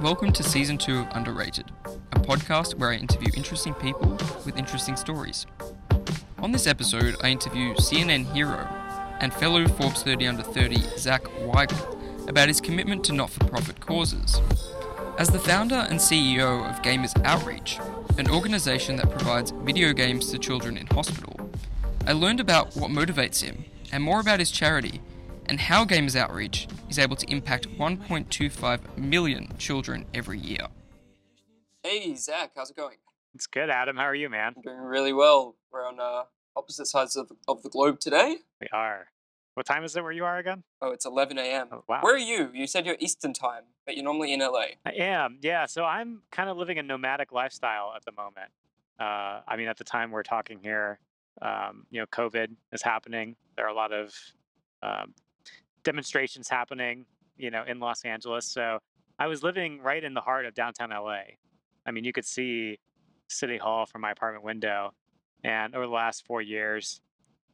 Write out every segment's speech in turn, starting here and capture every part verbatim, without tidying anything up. Welcome to Season two of Underrated, a podcast where I interview interesting people with interesting stories. On this episode, I interview C N N hero and fellow Forbes thirty under thirty Zach Weigel about his commitment to not-for-profit causes. As the founder and C E O of Gamers Outreach, an organisation that provides video games to children in hospital, I learned about what motivates him and more about his charity and how Gamers Outreach is able to impact one point two five million children every year. Hey, Zach, how's it going? It's good, Adam. How are you, man? I'm doing really well. We're on uh, opposite sides of, of the globe today. We are. What time is it where you are again? Oh, it's eleven a.m. Oh, wow. Where are you? You said you're Eastern time, but you're normally in L A. I am, yeah. So I'm kind of living a nomadic lifestyle at the moment. Uh, I mean, at the time we're talking here, um, you know, COVID is happening. There are a lot of um, demonstrations happening, you know, in Los Angeles. So I was living right in the heart of downtown L A. I mean, you could see City Hall from my apartment window. And over the last four years,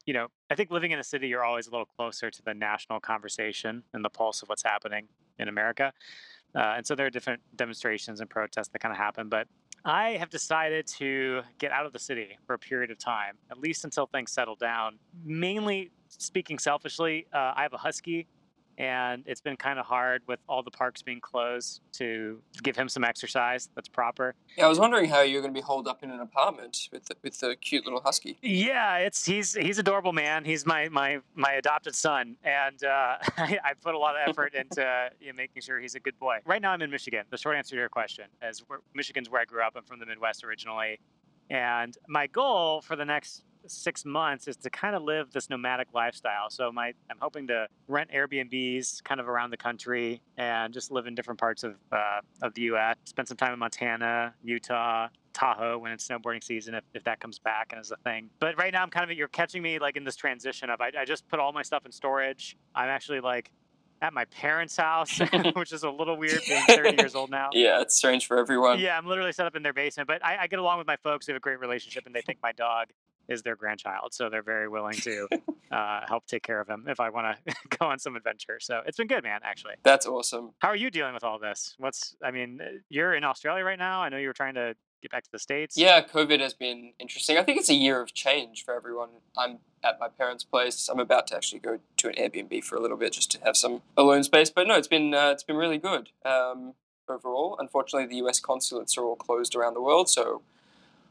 you know, I think living in a city, you're always a little closer to the national conversation and the pulse of what's happening in America. Uh, and so there are different demonstrations and protests that kind of happen. But I have decided to get out of the city for a period of time, at least until things settle down. Mainly speaking selfishly, uh, I have a husky, and it's been kind of hard with all the parks being closed to give him some exercise that's proper. Yeah, I was wondering how you're going to be holed up in an apartment with the, with the cute little husky. Yeah, it's he's he's adorable, man. He's my my, my adopted son, and uh, I, I put a lot of effort into you know, making sure he's a good boy. Right now, I'm in Michigan. The short answer to your question is we're, Michigan's where I grew up. I'm from the Midwest originally, and my goal for the next six months is to kind of live this nomadic lifestyle. So my, I'm hoping to rent Airbnbs kind of around the country and just live in different parts of uh, of the U S. Spend some time in Montana, Utah, Tahoe when it's snowboarding season, if, if that comes back and is a thing. But right now I'm kind of, you're catching me like in this transition of, I, I just put all my stuff in storage. I'm actually like at my parents' house, which is a little weird being thirty years old now. Yeah, it's strange for everyone. Yeah, I'm literally set up in their basement, but I, I get along with my folks. We have a great relationship and they think my dog is their grandchild, so they're very willing to uh, help take care of him if I want to go on some adventure. So it's been good, man, actually. That's awesome. How are you dealing with all this? What's, I mean, you're in Australia right now. I know you were trying to get back to the States. Yeah, COVID has been interesting. I think it's a year of change for everyone. I'm at my parents' place. I'm about to actually go to an Airbnb for a little bit just to have some alone space. But no, it's been uh, it's been really good um, overall. Unfortunately, the U S consulates are all closed around the world, so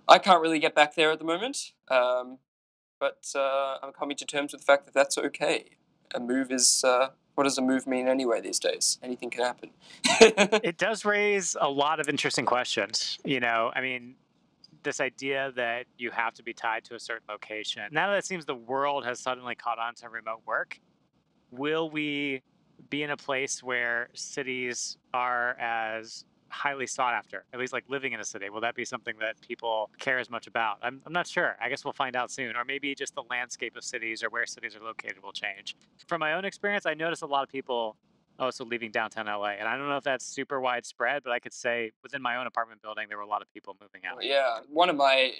I can't really get back there at the moment, um, but uh, I'm coming to terms with the fact that that's okay. A move is, uh, what does a move mean anyway these days? Anything can happen. It does raise a lot of interesting questions. You know, I mean, this idea that you have to be tied to a certain location. Now that it seems the world has suddenly caught on to remote work, will we be in a place where cities are as highly sought after, at least like living in a city? Will that be something that people care as much about? I'm I'm not sure. I guess we'll find out soon. Or maybe just the landscape of cities or where cities are located will change. From my own experience, I noticed a lot of people also leaving downtown L A. And I don't know if that's super widespread, but I could say within my own apartment building, there were a lot of people moving out. Yeah. One of my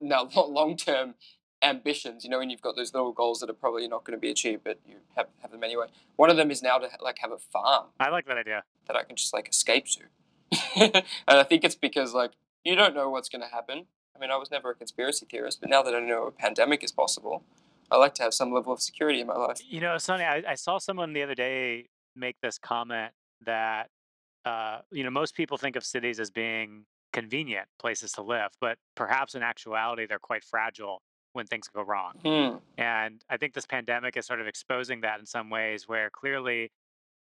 now long-term ambitions, you know, when you've got those little goals that are probably not going to be achieved, but you have, have them anyway. One of them is now to like have a farm. I like that idea. That I can just like escape to. And I think it's because, like, you don't know what's going to happen. I mean, I was never a conspiracy theorist, but now that I know a pandemic is possible, I like to have some level of security in my life. You know, Sonny, I, I saw someone the other day make this comment that, uh, you know, most people think of cities as being convenient places to live, but perhaps in actuality, they're quite fragile when things go wrong. Mm. And I think this pandemic is sort of exposing that in some ways where clearly,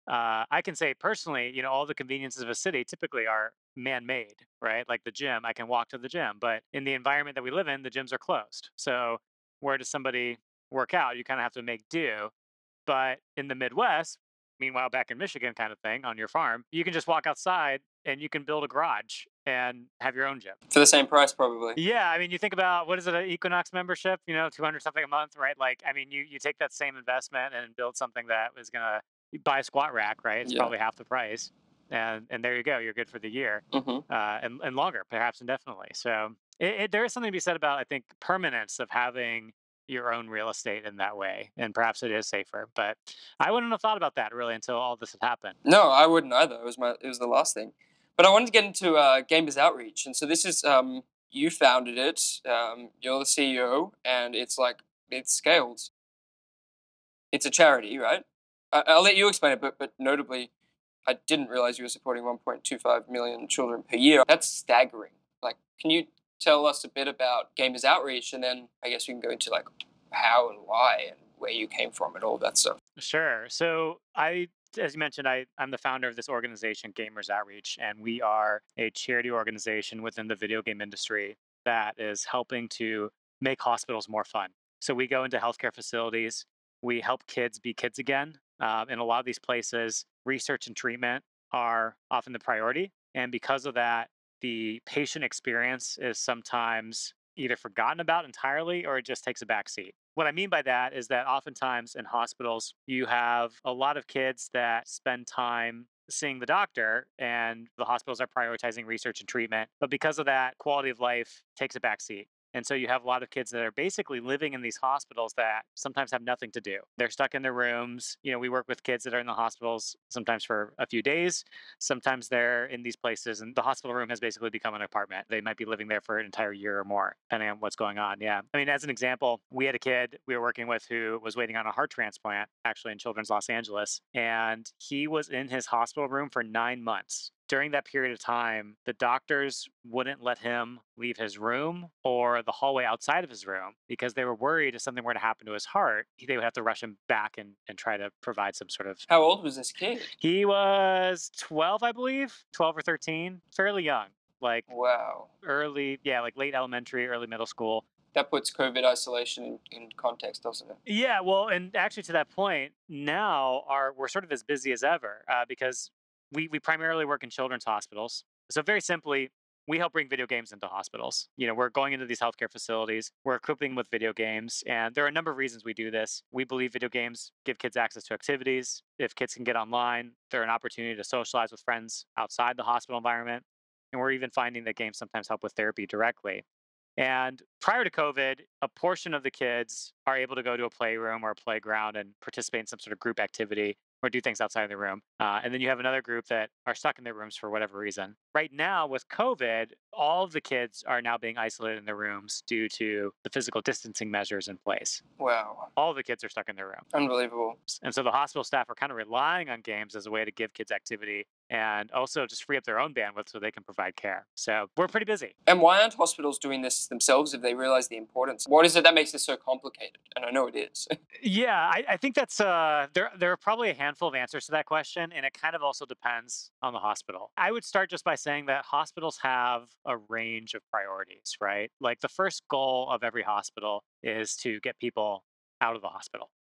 Uh, I can say personally, you know, all the conveniences of a city typically are man-made, right? Like the gym, I can walk to the gym, but in the environment that we live in, the gyms are closed. So where does somebody work out? You kind of have to make do. But in the Midwest, meanwhile, back in Michigan kind of thing on your farm, you can just walk outside and you can build a garage and have your own gym. For the same price, probably. Yeah. I mean, you think about, what is it, an Equinox membership, you know, two hundred something a month, right? Like, I mean, you, you take that same investment and build something that is going to buy a squat rack, right? It's yeah. probably half the price. And and there you go. You're good for the year mm-hmm. uh, and, and longer, perhaps indefinitely. So it, it, there is something to be said about, I think, permanence of having your own real estate in that way. And perhaps it is safer. But I wouldn't have thought about that really until all this had happened. No, I wouldn't either. It was my, it was the last thing. But I wanted to get into uh, Gamers Outreach. And so this is, um, you founded it, um, you're the C E O, and it's like, it's scaled. It's a charity, right? I- I'll let you explain it, but, but notably, I didn't realize you were supporting one point two five million children per year. That's staggering. Like, can you tell us a bit about Gamers Outreach? And then I guess we can go into like how and why and where you came from and all that stuff. Sure. So I, as you mentioned, I, I'm the founder of this organization, Gamers Outreach, and we are a charity organization within the video game industry that is helping to make hospitals more fun. So we go into healthcare facilities, we help kids be kids again. Um, in a lot of these places, research and treatment are often the priority. And because of that, the patient experience is sometimes either forgotten about entirely or it just takes a backseat. What I mean by that is that oftentimes in hospitals, you have a lot of kids that spend time seeing the doctor and the hospitals are prioritizing research and treatment. But because of that, quality of life takes a backseat. And so you have a lot of kids that are basically living in these hospitals that sometimes have nothing to do. They're stuck in their rooms. You know, we work with kids that are in the hospitals sometimes for a few days. Sometimes they're in these places and the hospital room has basically become an apartment. They might be living there for an entire year or more, depending on what's going on. Yeah. I mean, as an example, we had a kid we were working with who was waiting on a heart transplant, actually in Children's Los Angeles. And he was in his hospital room for nine months. During that period of time, the doctors wouldn't let him leave his room or the hallway outside of his room because they were worried if something were to happen to his heart, they would have to rush him back and, and try to provide some sort of... How old was this kid? He was twelve, I believe, twelve or thirteen, fairly young. Like, wow. Early, yeah, like late elementary, early middle school. That puts COVID isolation in context, doesn't it? Yeah, well, and actually to that point, now our, we're sort of as busy as ever uh, because... We we primarily work in children's hospitals. So very simply, we help bring video games into hospitals. You know, we're going into these healthcare facilities, we're equipping them with video games, and there are a number of reasons we do this. We believe video games give kids access to activities. If kids can get online, they're an opportunity to socialize with friends outside the hospital environment. And we're even finding that games sometimes help with therapy directly. And prior to COVID, a portion of the kids are able to go to a playroom or a playground and participate in some sort of group activity or do things outside of the room. Uh, and then you have another group that are stuck in their rooms for whatever reason. Right now with COVID, all of the kids are now being isolated in their rooms due to the physical distancing measures in place. Wow. All of the kids are stuck in their room. Unbelievable. And so the hospital staff are kind of relying on games as a way to give kids activity and also just free up their own bandwidth so they can provide care. So we're pretty busy. And why aren't hospitals doing this themselves if they realize the importance? What is it that makes this so complicated? And I know it is. yeah, I, I think that's, uh, there, there are probably a handful of answers to that question. And it kind of also depends on the hospital. I would start just by saying that hospitals have a range of priorities, right? Like the first goal of every hospital is to get people out of the hospital.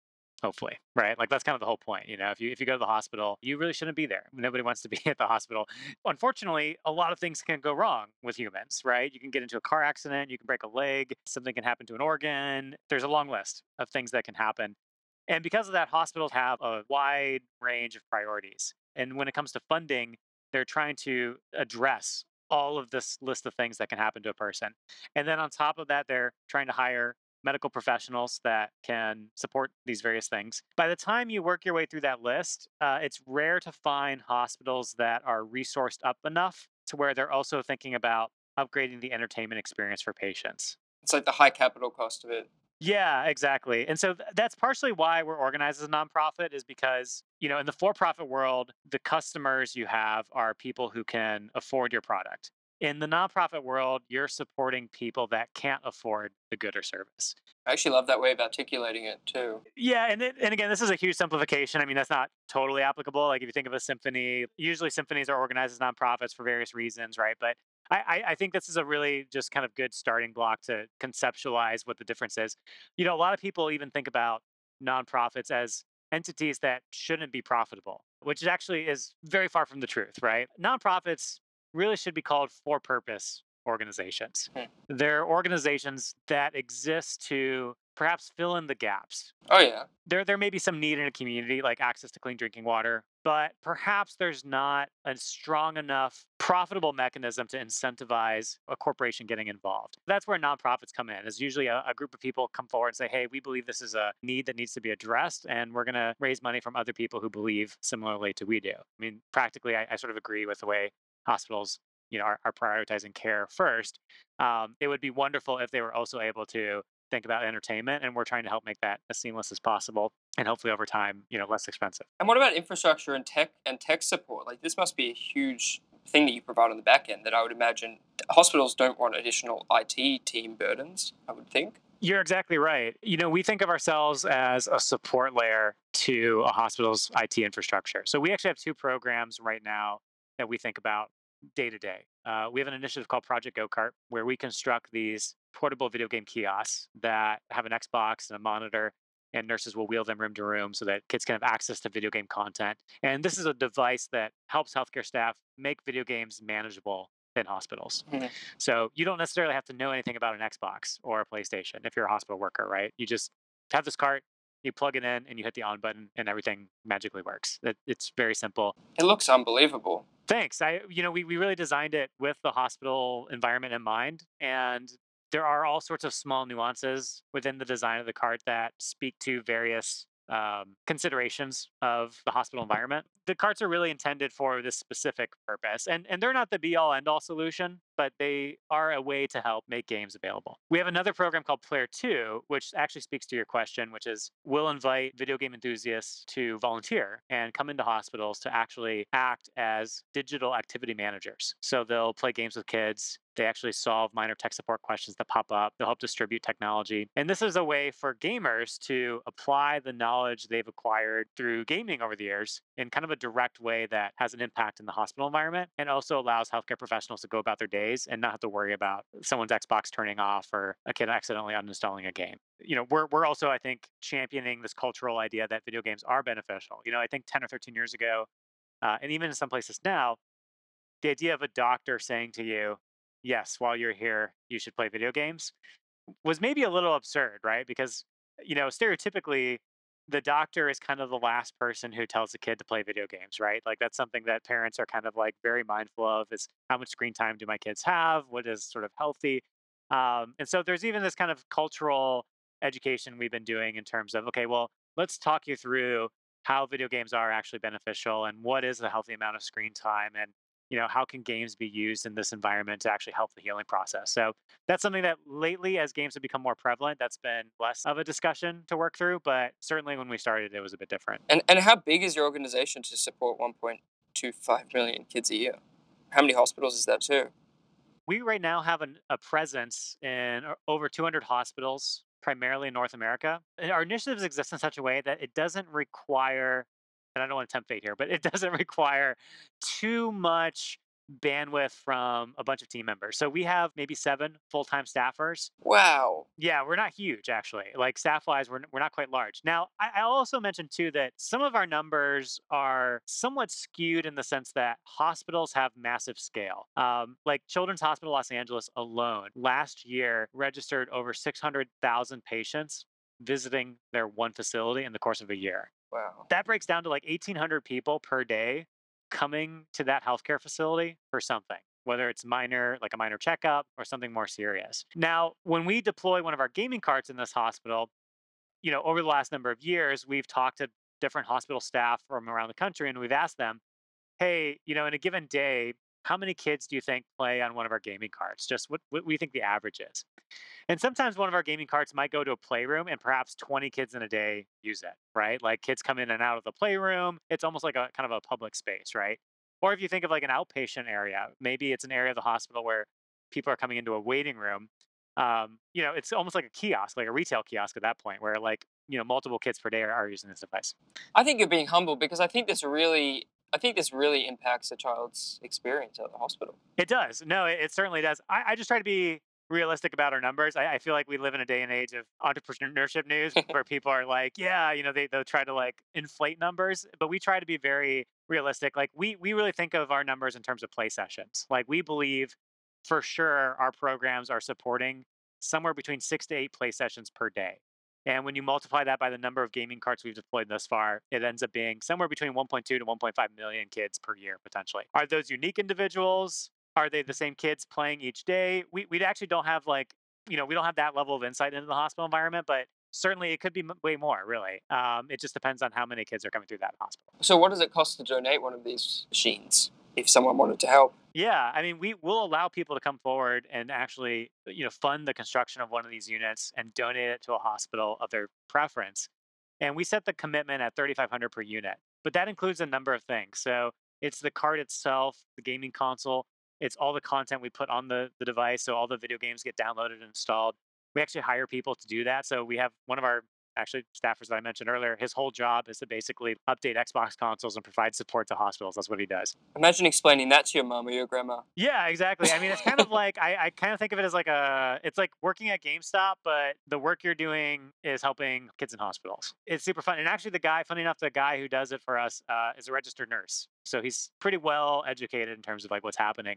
Hopefully, right? Like that's kind of the whole point. You know, if you if you go to the hospital, you really shouldn't be there. Nobody wants to be at the hospital. Unfortunately, a lot of things can go wrong with humans, right? You can get into a car accident, you can break a leg, something can happen to an organ. There's a long list of things that can happen. And because of that, hospitals have a wide range of priorities. And when it comes to funding, they're trying to address all of this list of things that can happen to a person. And then on top of that, they're trying to hire medical professionals that can support these various things. By the time you work your way through that list, uh, it's rare to find hospitals that are resourced up enough to where they're also thinking about upgrading the entertainment experience for patients. It's like the high capital cost of it. Yeah, exactly. And so th- that's partially why we're organized as a nonprofit is because, you know, in the for-profit world, the customers you have are people who can afford your product. In the nonprofit world, you're supporting people that can't afford the good or service. I actually love that way of articulating it too. Yeah, and it, and again, this is a huge simplification. I mean, that's not totally applicable. Like if you think of a symphony, usually symphonies are organized as nonprofits for various reasons, right? But I, I think this is a really just kind of good starting block to conceptualize what the difference is. You know, a lot of people even think about nonprofits as entities that shouldn't be profitable, which actually is very far from the truth, right? Nonprofits really should be called for-purpose organizations. Hmm. They're organizations that exist to perhaps fill in the gaps. Oh, yeah. There, there may be some need in a community, like access to clean drinking water, but perhaps there's not a strong enough profitable mechanism to incentivize a corporation getting involved. That's where nonprofits come in. It's usually a, a group of people come forward and say, hey, we believe this is a need that needs to be addressed, and we're going to raise money from other people who believe similarly to we do. I mean, practically, I, I sort of agree with the way hospitals, you know, are, are prioritizing care first. Um, it would be wonderful if they were also able to think about entertainment, and we're trying to help make that as seamless as possible, and hopefully over time, you know, less expensive. And what about infrastructure and tech and tech support? Like, this must be a huge thing that you provide on the back end that I would imagine hospitals don't want additional I T team burdens, I would think. You're exactly right. You know, we think of ourselves as a support layer to a hospital's I T infrastructure. So we actually have two programs right now that we think about day to day. Uh, we have an initiative called Project Go-Kart, where we construct these portable video game kiosks that have an Xbox and a monitor, and nurses will wheel them room to room so that kids can have access to video game content. And this is a device that helps healthcare staff make video games manageable in hospitals. Mm-hmm. So you don't necessarily have to know anything about an Xbox or a PlayStation if you're a hospital worker, right? You just have this cart, you plug it in, and you hit the on button, and everything magically works. It, it's very simple. It looks unbelievable. Thanks. I, you know, we, we really designed it with the hospital environment in mind, and there are all sorts of small nuances within the design of the cart that speak to various um, considerations of the hospital environment. The carts are really intended for this specific purpose, and, and they're not the be-all, end-all solution, but they are a way to help make games available. We have another program called Player Two, which actually speaks to your question, which is we'll invite video game enthusiasts to volunteer and come into hospitals to actually act as digital activity managers. So they'll play games with kids. They actually solve minor tech support questions that pop up. They'll help distribute technology. And this is a way for gamers to apply the knowledge they've acquired through gaming over the years in kind of a direct way that has an impact in the hospital environment, and also allows healthcare professionals to go about their days and not have to worry about someone's Xbox turning off or a kid accidentally uninstalling a game. You know, we're we're also, I think, championing this cultural idea that video games are beneficial. You know, I think ten or thirteen years ago, uh, and even in some places now, the idea of a doctor saying to you, yes, while you're here, you should play video games, was maybe a little absurd, right? Because, you know, stereotypically, the doctor is kind of the last person who tells the kid to play video games, right? Like, that's something that parents are kind of like very mindful of, is how much screen time do my kids have? What is sort of healthy? Um, and so there's even this kind of cultural education we've been doing in terms of, okay, well, let's talk you through how video games are actually beneficial and what is the healthy amount of screen time, and you know, how can games be used in this environment to actually help the healing process? So that's something that lately, as games have become more prevalent, that's been less of a discussion to work through. But certainly when we started, it was a bit different. And and how big is your organization to support one point two five million kids a year? How many hospitals is that too? We right now have an, a presence in over two hundred hospitals, primarily in North America. Our initiatives exist in such a way that it doesn't require, and I don't want to tempt fate here, but it doesn't require too much bandwidth from a bunch of team members. So we have maybe seven full-time staffers. Wow. Yeah, we're not huge, actually. Like, staff-wise, we're we're not quite large. Now, I, I also mentioned, too, that some of our numbers are somewhat skewed in the sense that hospitals have massive scale. Um, like, Children's Hospital Los Angeles alone last year registered over six hundred thousand patients visiting their one facility in the course of a year. Wow. That breaks down to like eighteen hundred people per day coming to that healthcare facility for something, whether it's minor, like a minor checkup, or something more serious. Now, when we deploy one of our gaming carts in this hospital, you know, over the last number of years, we've talked to different hospital staff from around the country, and we've asked them, hey, you know, in a given day, how many kids do you think play on one of our gaming carts? Just what, what we think the average is. And sometimes one of our gaming carts might go to a playroom and perhaps twenty kids in a day use it, right? Like, kids come in and out of the playroom. It's almost like a kind of a public space, right? Or if you think of like an outpatient area, maybe it's an area of the hospital where people are coming into a waiting room. Um, you know, it's almost like a kiosk, like a retail kiosk at that point, where like, you know, multiple kids per day are, are using this device. I think you're being humble, because I think this really... I think this really impacts a child's experience at the hospital. It does. No, it, it certainly does. I, I just try to be realistic about our numbers. I, I feel like we live in a day and age of entrepreneurship news where people are like, yeah, you know, they, they'll try to like inflate numbers, but we try to be very realistic. Like, we, we really think of our numbers in terms of play sessions. Like, we believe for sure our programs are supporting somewhere between six to eight play sessions per day. And when you multiply that by the number of gaming carts we've deployed thus far, it ends up being somewhere between one point two to one point five million kids per year, potentially. Are those unique individuals? Are they the same kids playing each day? We we actually don't have like, you know, we don't have that level of insight into the hospital environment, but certainly it could be way more, really. Um, it just depends on how many kids are coming through that hospital. So what does it cost to donate one of these machines if someone wanted to help? Yeah, I mean, we will allow people to come forward and actually, you know, fund the construction of one of these units and donate it to a hospital of their preference. And we set the commitment at thirty-five hundred dollars per unit, but that includes a number of things. So it's the cart itself, the gaming console, it's all the content we put on the, the device, so all the video games get downloaded and installed. We actually hire people to do that. So we have one of our actually staffers that I mentioned earlier, his whole job is to basically update Xbox consoles and provide support to hospitals. That's what he does. Imagine explaining that to your mom or your grandma. Yeah, exactly. I mean, it's kind of like, I, I kind of think of it as like a, it's like working at GameStop, but the work you're doing is helping kids in hospitals. It's super fun. And actually the guy, funny enough, the guy who does it for us uh, is a registered nurse. So he's pretty well educated in terms of like what's happening.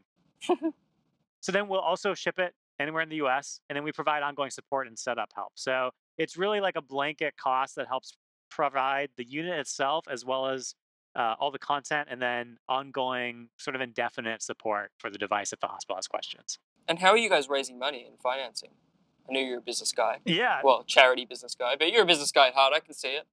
So then we'll also ship it anywhere in the U S, and then we provide ongoing support and setup help. So it's really like a blanket cost that helps provide the unit itself, as well as uh, all the content, and then ongoing sort of indefinite support for the device if the hospital has questions. And how are you guys raising money and financing? I know you're a business guy. Yeah. Well, charity business guy, but you're a business guy at heart. I can see it.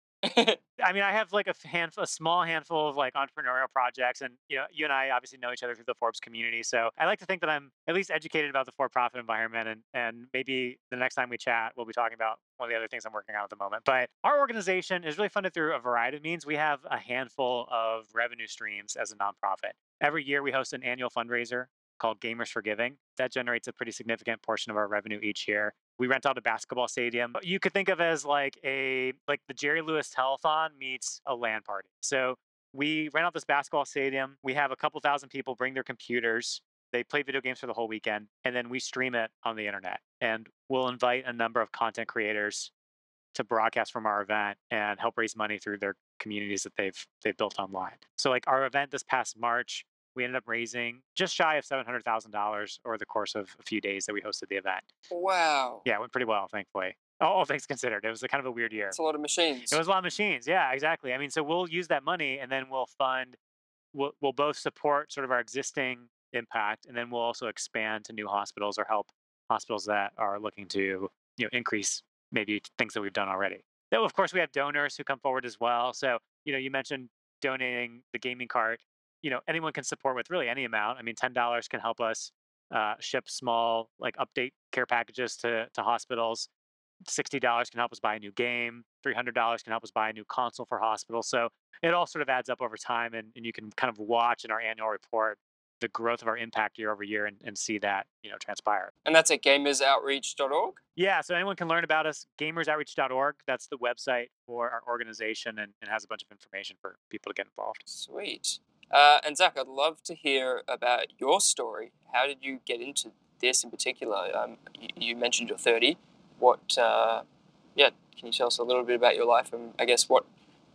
I mean, I have like a, hand, a small handful of like entrepreneurial projects, and you know, you and I obviously know each other through the Forbes community. So I like to think that I'm at least educated about the for-profit environment, and and maybe the next time we chat, we'll be talking about one of the other things I'm working on at the moment. But our organization is really funded through a variety of means. We have a handful of revenue streams as a nonprofit. Every year, we host an annual fundraiser called Gamers for Giving. That generates a pretty significant portion of our revenue each year. We rent out a basketball stadium. You could think of it as like a like the Jerry Lewis telethon meets a LAN party. So we rent out this basketball stadium. We have a couple thousand people bring their computers. They play video games for the whole weekend, and then we stream it on the internet. And we'll invite a number of content creators to broadcast from our event and help raise money through their communities that they've they've built online. So like our event this past March, we ended up raising just shy of seven hundred thousand dollars over the course of a few days that we hosted the event. Wow. Yeah, it went pretty well, thankfully. All things considered, it was a kind of a weird year. It's a lot of machines. It was a lot of machines. Yeah, exactly. I mean, so we'll use that money, and then we'll fund, we'll, we'll both support sort of our existing impact, and then we'll also expand to new hospitals or help hospitals that are looking to, you know, increase maybe things that we've done already. Now, of course, we have donors who come forward as well. So, you know, you mentioned donating the gaming cart. You know, anyone can support with really any amount. I mean, ten dollars can help us uh, ship small, like update care packages to, to hospitals. sixty dollars can help us buy a new game. three hundred dollars can help us buy a new console for hospitals. So it all sort of adds up over time. And, and you can kind of watch in our annual report the growth of our impact year over year and, and see that, you know, transpire. And that's at gamers outreach dot org? Yeah, so anyone can learn about us, gamers outreach dot org. That's the website for our organization, and it has a bunch of information for people to get involved. Sweet. Uh, and Zach, I'd love to hear about your story. How did you get into this in particular? Um, you, you mentioned you're thirty. What, uh, yeah, can you tell us a little bit about your life and I guess what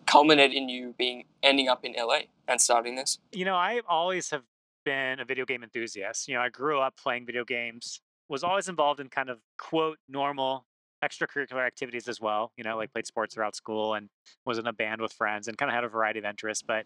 culminated in you being ending up in L A and starting this? You know, I always have been a video game enthusiast. You know, I grew up playing video games, was always involved in kind of, quote, normal extracurricular activities as well, you know, like played sports throughout school and was in a band with friends and kind of had a variety of interests. But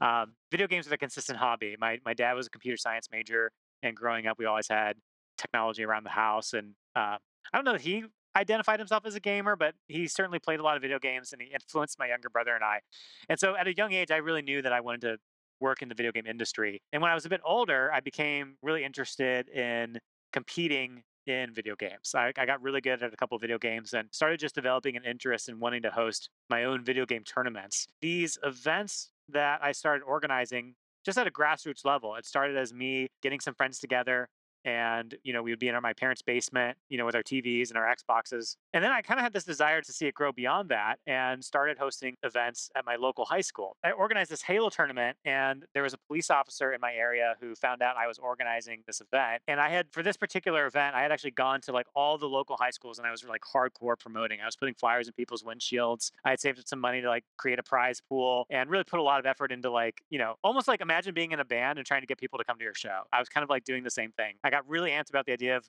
um, video games was a consistent hobby. My my dad was a computer science major, and growing up, we always had technology around the house. And uh, I don't know that he identified himself as a gamer, but he certainly played a lot of video games, and he influenced my younger brother and I. And so at a young age, I really knew that I wanted to work in the video game industry. And when I was a bit older, I became really interested in competing in video games. I, I got really good at a couple of video games and started just developing an interest in wanting to host my own video game tournaments. These events that I started organizing just at a grassroots level, it started as me getting some friends together, and, you know, we would be in our, my parents' basement, you know, with our T Vs and our Xboxes. And then I kind of had this desire to see it grow beyond that and started hosting events at my local high school. I organized this Halo tournament, and there was a police officer in my area who found out I was organizing this event. And I had, for this particular event, I had actually gone to like all the local high schools, and I was like hardcore promoting. I was putting flyers in people's windshields. I had saved up some money to like create a prize pool and really put a lot of effort into like, you know, almost like imagine being in a band and trying to get people to come to your show. I was kind of like doing the same thing. I got really amped about the idea of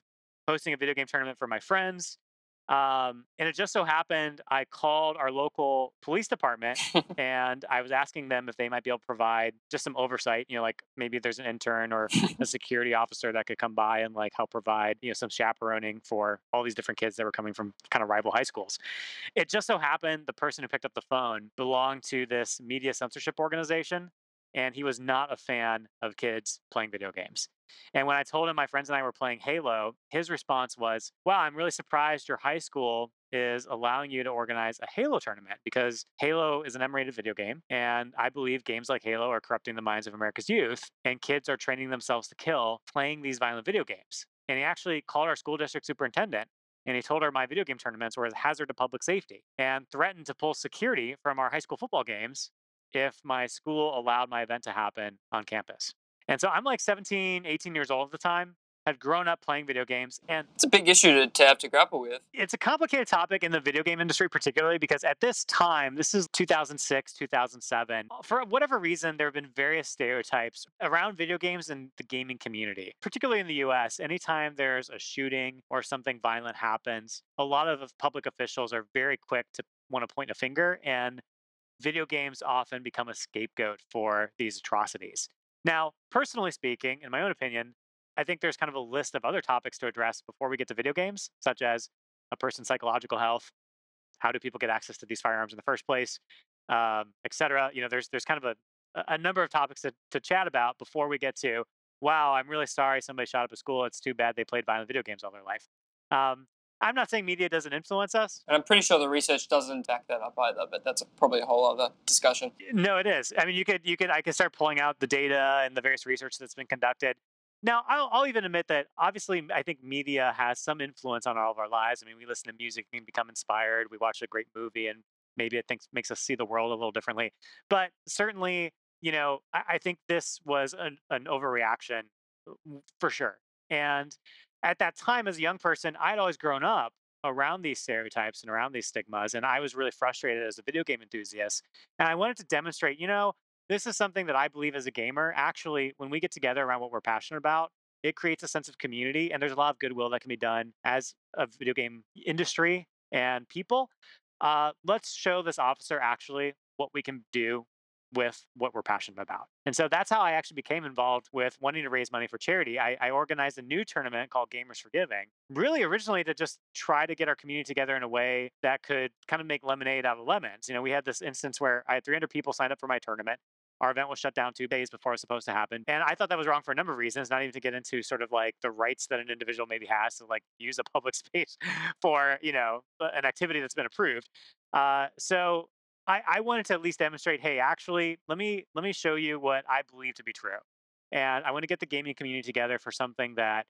hosting a video game tournament for my friends. Um, and it just so happened I called our local police department and I was asking them if they might be able to provide just some oversight, you know, like maybe there's an intern or a security officer that could come by and like help provide, you know, some chaperoning for all these different kids that were coming from kind of rival high schools. It just so happened the person who picked up the phone belonged to this media censorship organization and he was not a fan of kids playing video games. And when I told him my friends and I were playing Halo, his response was, wow, I'm really surprised your high school is allowing you to organize a Halo tournament, because Halo is an M-rated video game. And I believe games like Halo are corrupting the minds of America's youth, and kids are training themselves to kill playing these violent video games. And he actually called our school district superintendent, and he told her my video game tournaments were a hazard to public safety, and threatened to pull security from our high school football games if my school allowed my event to happen on campus. And so I'm like seventeen, eighteen years old at the time, had grown up playing video games. And it's a big issue to, to have to grapple with. It's a complicated topic in the video game industry, particularly because at this time, this is two thousand six, two thousand seven, for whatever reason, there have been various stereotypes around video games and the gaming community, particularly in the U S. Anytime there's a shooting or something violent happens, a lot of public officials are very quick to want to point a finger, and video games often become a scapegoat for these atrocities. Now, personally speaking, in my own opinion, I think there's kind of a list of other topics to address before we get to video games, such as a person's psychological health, how do people get access to these firearms in the first place, um, et cetera. You know, there's there's kind of a, a number of topics to, to chat about before we get to, wow, I'm really sorry somebody shot up a school. It's too bad they played violent video games all their life. Um, I'm not saying media doesn't influence us. And I'm pretty sure the research doesn't back that up either, but that's probably a whole other discussion. No, it is. I mean, you could, you could, I could start pulling out the data and the various research that's been conducted. Now, I'll, I'll even admit that, obviously, I think media has some influence on all of our lives. I mean, we listen to music, we become inspired, we watch a great movie, and maybe it thinks, makes us see the world a little differently. But certainly, you know, I, I think this was an, an overreaction, for sure. And at that time, as a young person, I'd always grown up around these stereotypes and around these stigmas, and I was really frustrated as a video game enthusiast. And I wanted to demonstrate, you know, this is something that I believe as a gamer, actually, when we get together around what we're passionate about, it creates a sense of community, and there's a lot of goodwill that can be done as a video game industry and people. Uh, let's show this officer actually what we can do with what we're passionate about. And so that's how I actually became involved with wanting to raise money for charity. I, I organized a new tournament called Gamers for Giving, really originally to just try to get our community together in a way that could kind of make lemonade out of lemons. You know, we had this instance where I had three hundred people sign up for my tournament. Our event was shut down two days before it was supposed to happen. And I thought that was wrong for a number of reasons, not even to get into sort of like the rights that an individual maybe has to like use a public space for, you know, an activity that's been approved. Uh, so I, I wanted to at least demonstrate, hey, actually, let me let me show you what I believe to be true. And I want to get the gaming community together for something that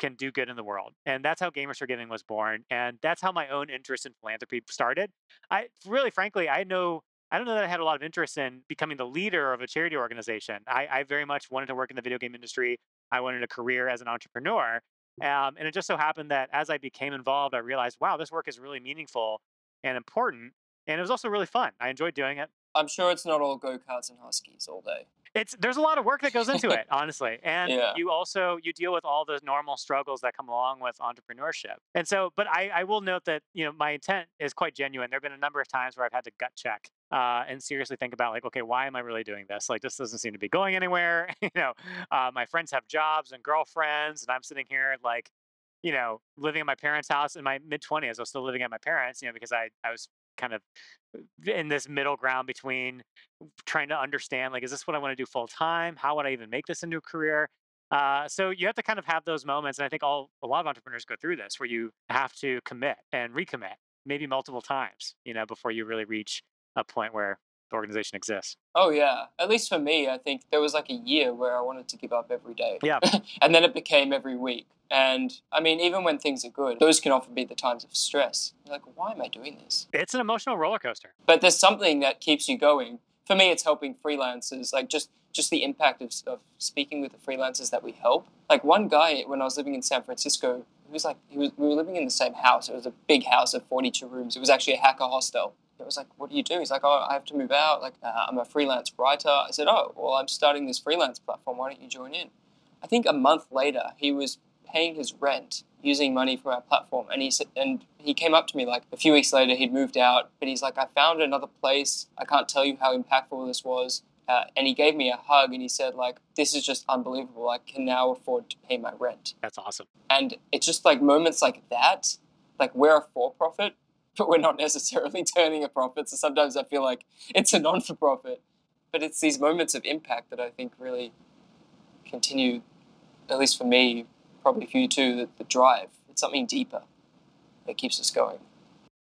can do good in the world. And that's how Gamers for Giving was born. And that's how my own interest in philanthropy started. I really, frankly, I know... I don't know that I had a lot of interest in becoming the leader of a charity organization. I, I very much wanted to work in the video game industry. I wanted a career as an entrepreneur. Um, and it just so happened that as I became involved, I realized, wow, this work is really meaningful and important. And it was also really fun. I enjoyed doing it. I'm sure it's not all go-karts and huskies all day. It's there's a lot of work that goes into it, honestly. And yeah. you also, you deal with all the normal struggles that come along with entrepreneurship. And so, but I, I will note that, you know, my intent is quite genuine. There have been a number of times where I've had to gut check Uh, and seriously think about like, okay, why am I really doing this? Like, this doesn't seem to be going anywhere. you know, uh, my friends have jobs and girlfriends, and I'm sitting here like, you know, living in my parents' house in my mid twenties. I was still living at my parents, you know, because I, I was kind of in this middle ground between trying to understand, like, is this what I want to do full time? How would I even make this into a career? Uh, so you have to kind of have those moments. And I think all a lot of entrepreneurs go through this where you have to commit and recommit maybe multiple times, you know, before you really reach a point where the organization exists. Oh, yeah. At least for me, I think there was like a year where I wanted to give up every day. Yeah. And then it became every week. And I mean, even when things are good, those can often be the times of stress. You're like, why am I doing this? It's an emotional roller coaster. But there's something that keeps you going. For me, it's helping freelancers, like just, just the impact of, of speaking with the freelancers that we help. Like one guy, when I was living in San Francisco, he was like, he was, we were living in the same house. It was a big house of forty-two rooms. It was actually a hacker hostel. It was like, what do you do? He's like, oh, I have to move out. Like, uh, I'm a freelance writer. I said, oh, well, I'm starting this freelance platform. Why don't you join in? I think a month later, he was paying his rent using money from our platform. And he said, and he came up to me like a few weeks later, he'd moved out. But he's like, I found another place. I can't tell you how impactful this was. Uh, and he gave me a hug and he said, like, this is just unbelievable. I can now afford to pay my rent. That's awesome. And it's just like moments like that, like we're a for-profit, but we're not necessarily turning a profit. So sometimes I feel like it's a non-for-profit, but it's these moments of impact that I think really continue, at least for me, probably for you too, the, the drive. It's something deeper that keeps us going.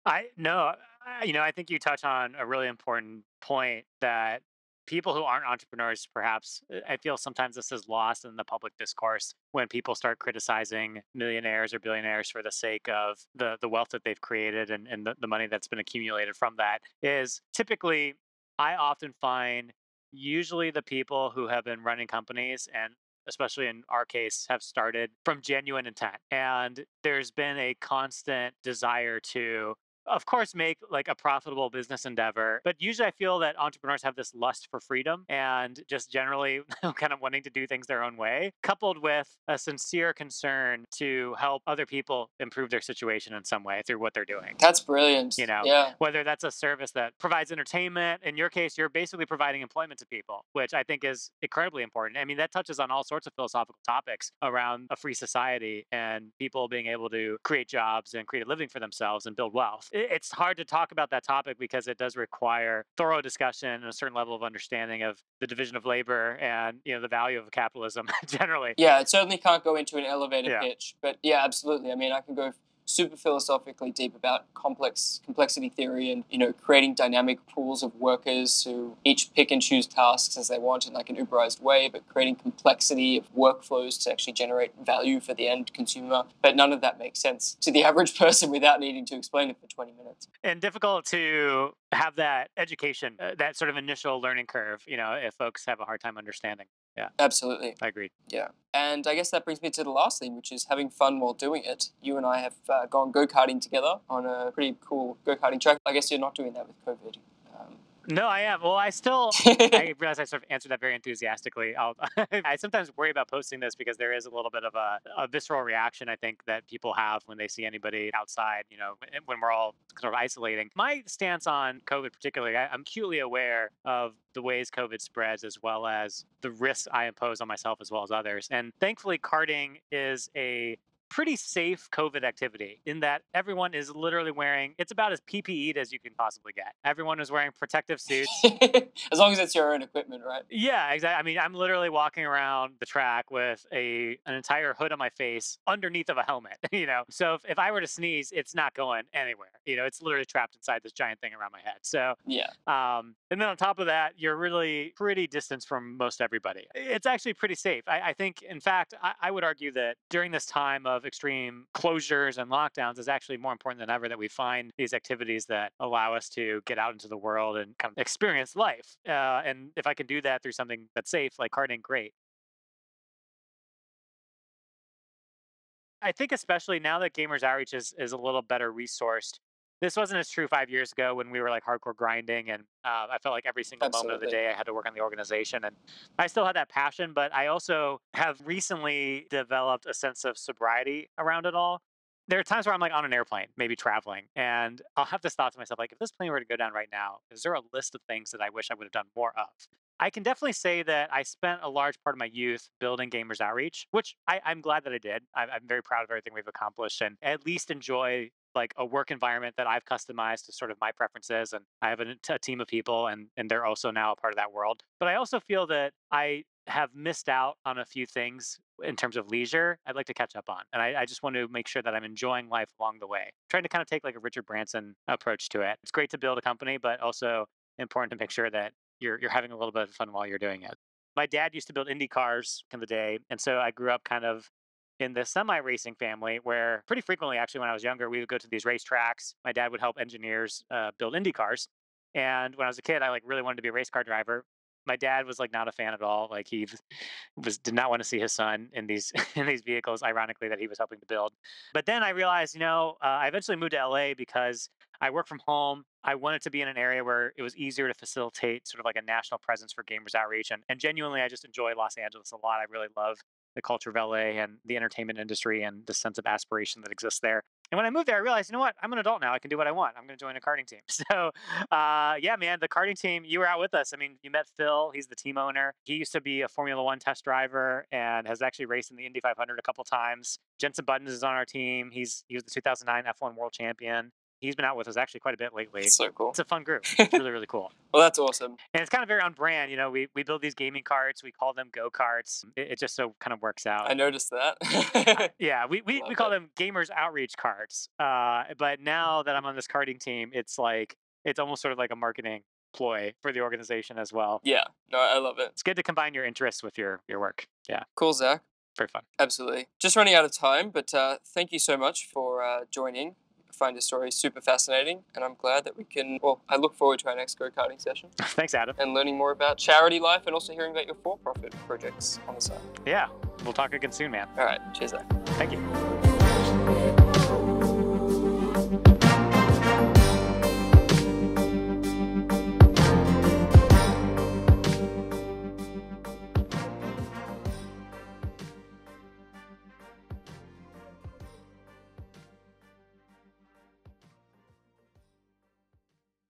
I no, you know, I think you touch on a really important point that people who aren't entrepreneurs, perhaps, I feel sometimes this is lost in the public discourse when people start criticizing millionaires or billionaires for the sake of the, the wealth that they've created and, and the, the money that's been accumulated from that is typically, I often find usually the people who have been running companies and especially in our case, have started from genuine intent. And there's been a constant desire to, of course, make like a profitable business endeavor. But usually I feel that entrepreneurs have this lust for freedom and just generally kind of wanting to do things their own way, coupled with a sincere concern to help other people improve their situation in some way through what they're doing. That's brilliant. You know, yeah. Whether that's a service that provides entertainment, in your case, you're basically providing employment to people, which I think is incredibly important. I mean, that touches on all sorts of philosophical topics around a free society and people being able to create jobs and create a living for themselves and build wealth. It's hard to talk about that topic because it does require thorough discussion and a certain level of understanding of the division of labor and, you know, the value of capitalism generally. Yeah, it certainly can't go into an elevator yeah. pitch, but yeah, absolutely. I mean, I can go super philosophically deep about complex complexity theory and, you know, creating dynamic pools of workers who each pick and choose tasks as they want in like an Uberized way, but creating complexity of workflows to actually generate value for the end consumer. But none of that makes sense to the average person without needing to explain it for twenty minutes. And difficult to have that education, uh, that sort of initial learning curve, you know, if folks have a hard time understanding. Yeah, absolutely. I agree. Yeah. And I guess that brings me to the last thing, which is having fun while doing it. You and I have uh, gone go-karting together on a pretty cool go-karting track. I guess you're not doing that with COVID. Um, no, I am. Well, I still, I realize I sort of answered that very enthusiastically. I'll, I sometimes worry about posting this because there is a little bit of a, a visceral reaction, I think, that people have when they see anybody outside, you know, when we're all sort of isolating. My stance on COVID particularly, I, I'm acutely aware of the ways COVID spreads, as well as the risks I impose on myself as well as others. And thankfully, karting is a pretty safe COVID activity in that everyone is literally wearing, it's about as P P E'd as you can possibly get. Everyone is wearing protective suits. As long as it's your own equipment, right? Yeah, exactly. I mean, I'm literally walking around the track with a an entire hood on my face underneath of a helmet, you know? So if, if I were to sneeze, it's not going anywhere. You know, it's literally trapped inside this giant thing around my head. So yeah. Um, and then on top of that, you're really pretty distanced from most everybody. It's actually pretty safe. I, I think, in fact, I, I would argue that during this time of extreme closures and lockdowns is actually more important than ever that we find these activities that allow us to get out into the world and kind of experience life. Uh, and if I can do that through something that's safe, like karting, great. I think especially now that Gamers Outreach is, is a little better resourced, this wasn't as true five years ago when we were like hardcore grinding and uh, I felt like every single Absolutely. Moment of the day I had to work on the organization. And I still had that passion, but I also have recently developed a sense of sobriety around it all. There are times where I'm like on an airplane, maybe traveling, and I'll have this thought to myself, like, if this plane were to go down right now, is there a list of things that I wish I would have done more of? I can definitely say that I spent a large part of my youth building Gamers Outreach, which I, I'm glad that I did. I'm, I'm very proud of everything we've accomplished and at least enjoy like a work environment that I've customized to sort of my preferences. And I have a, a team of people and, and they're also now a part of that world. But I also feel that I have missed out on a few things in terms of leisure I'd like to catch up on. And I, I just want to make sure that I'm enjoying life along the way, trying to kind of take like a Richard Branson approach to it. It's great to build a company, but also important to make sure that you're you're having a little bit of fun while you're doing it. My dad used to build Indy cars in the day. And so I grew up kind of in the semi-racing family where pretty frequently, actually, when I was younger, we would go to these racetracks. My dad would help engineers uh, build Indy cars. And when I was a kid, I like really wanted to be a race car driver. My dad was like not a fan at all. Like he was did not want to see his son in these in these vehicles, ironically, that he was helping to build. But then I realized, you know, uh, I eventually moved to L A because I work from home. I wanted to be in an area where it was easier to facilitate sort of like a national presence for Gamers Outreach. And, and genuinely, I just enjoy Los Angeles a lot. I really love the culture of L A and the entertainment industry and the sense of aspiration that exists there. And when I moved there, I realized, you know what? I'm an adult now. I can do what I want. I'm going to join a karting team. So uh, yeah, man, the karting team, you were out with us. I mean, you met Phil. He's the team owner. He used to be a Formula One test driver and has actually raced in the Indy five hundred a couple times. Jensen Button is on our team. He's He was the two thousand nine F one world champion. he's been out with us actually quite a bit lately. It's so cool. It's a fun group. It's really, really cool. Well, that's awesome. And it's kind of very on brand. You know, we, we build these gaming carts. We call them go-karts. It, it just so kind of works out. I noticed that. Yeah, we, we, we call them Gamers Outreach carts. Uh, but now that I'm on this karting team, it's like, it's almost sort of like a marketing ploy for the organization as well. Yeah, no, I love it. It's good to combine your interests with your, your work. Yeah. Cool, Zach. Very fun. Absolutely. Just running out of time, but uh, thank you so much for uh, joining. I find your story super fascinating, and I'm glad that we can, well, I look forward to our next go-karting session. Thanks, Adam. And learning more about charity life and also hearing about your for-profit projects on the side. Yeah, we'll talk again soon, man. All right, cheers, Zach. Thank you.